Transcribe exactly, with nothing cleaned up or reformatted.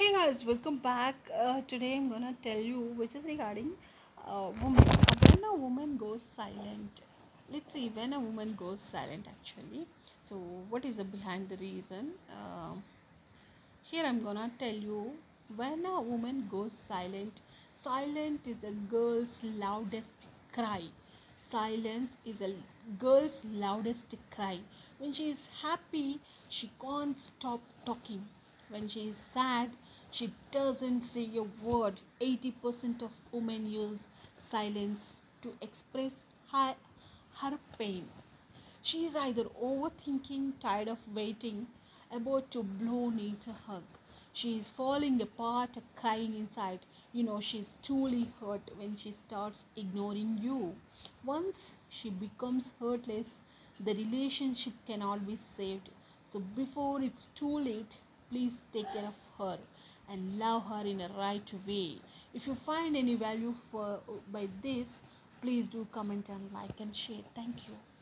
Hey guys, welcome back. Uh, today I'm gonna tell you, which is regarding uh, woman. When a woman goes silent, let's see when a woman goes silent actually. So what is the behind the reason? Uh, here I'm gonna tell you when a woman goes silent. Silent is a girl's loudest cry. Silence is a girl's loudest cry. When she is happy, she can't stop talking. When she is sad, she doesn't say a word. eighty percent of women use silence to express her, her pain. She is either overthinking, tired of waiting, about to blow, needs a hug. She is falling apart, crying inside. You know, she is truly hurt when she starts ignoring you. Once she becomes hurtless, the relationship cannot be saved. So before it's too late, please take care of her and love her in a right way. If you find any value for by this, please do comment and like and share. Thank you.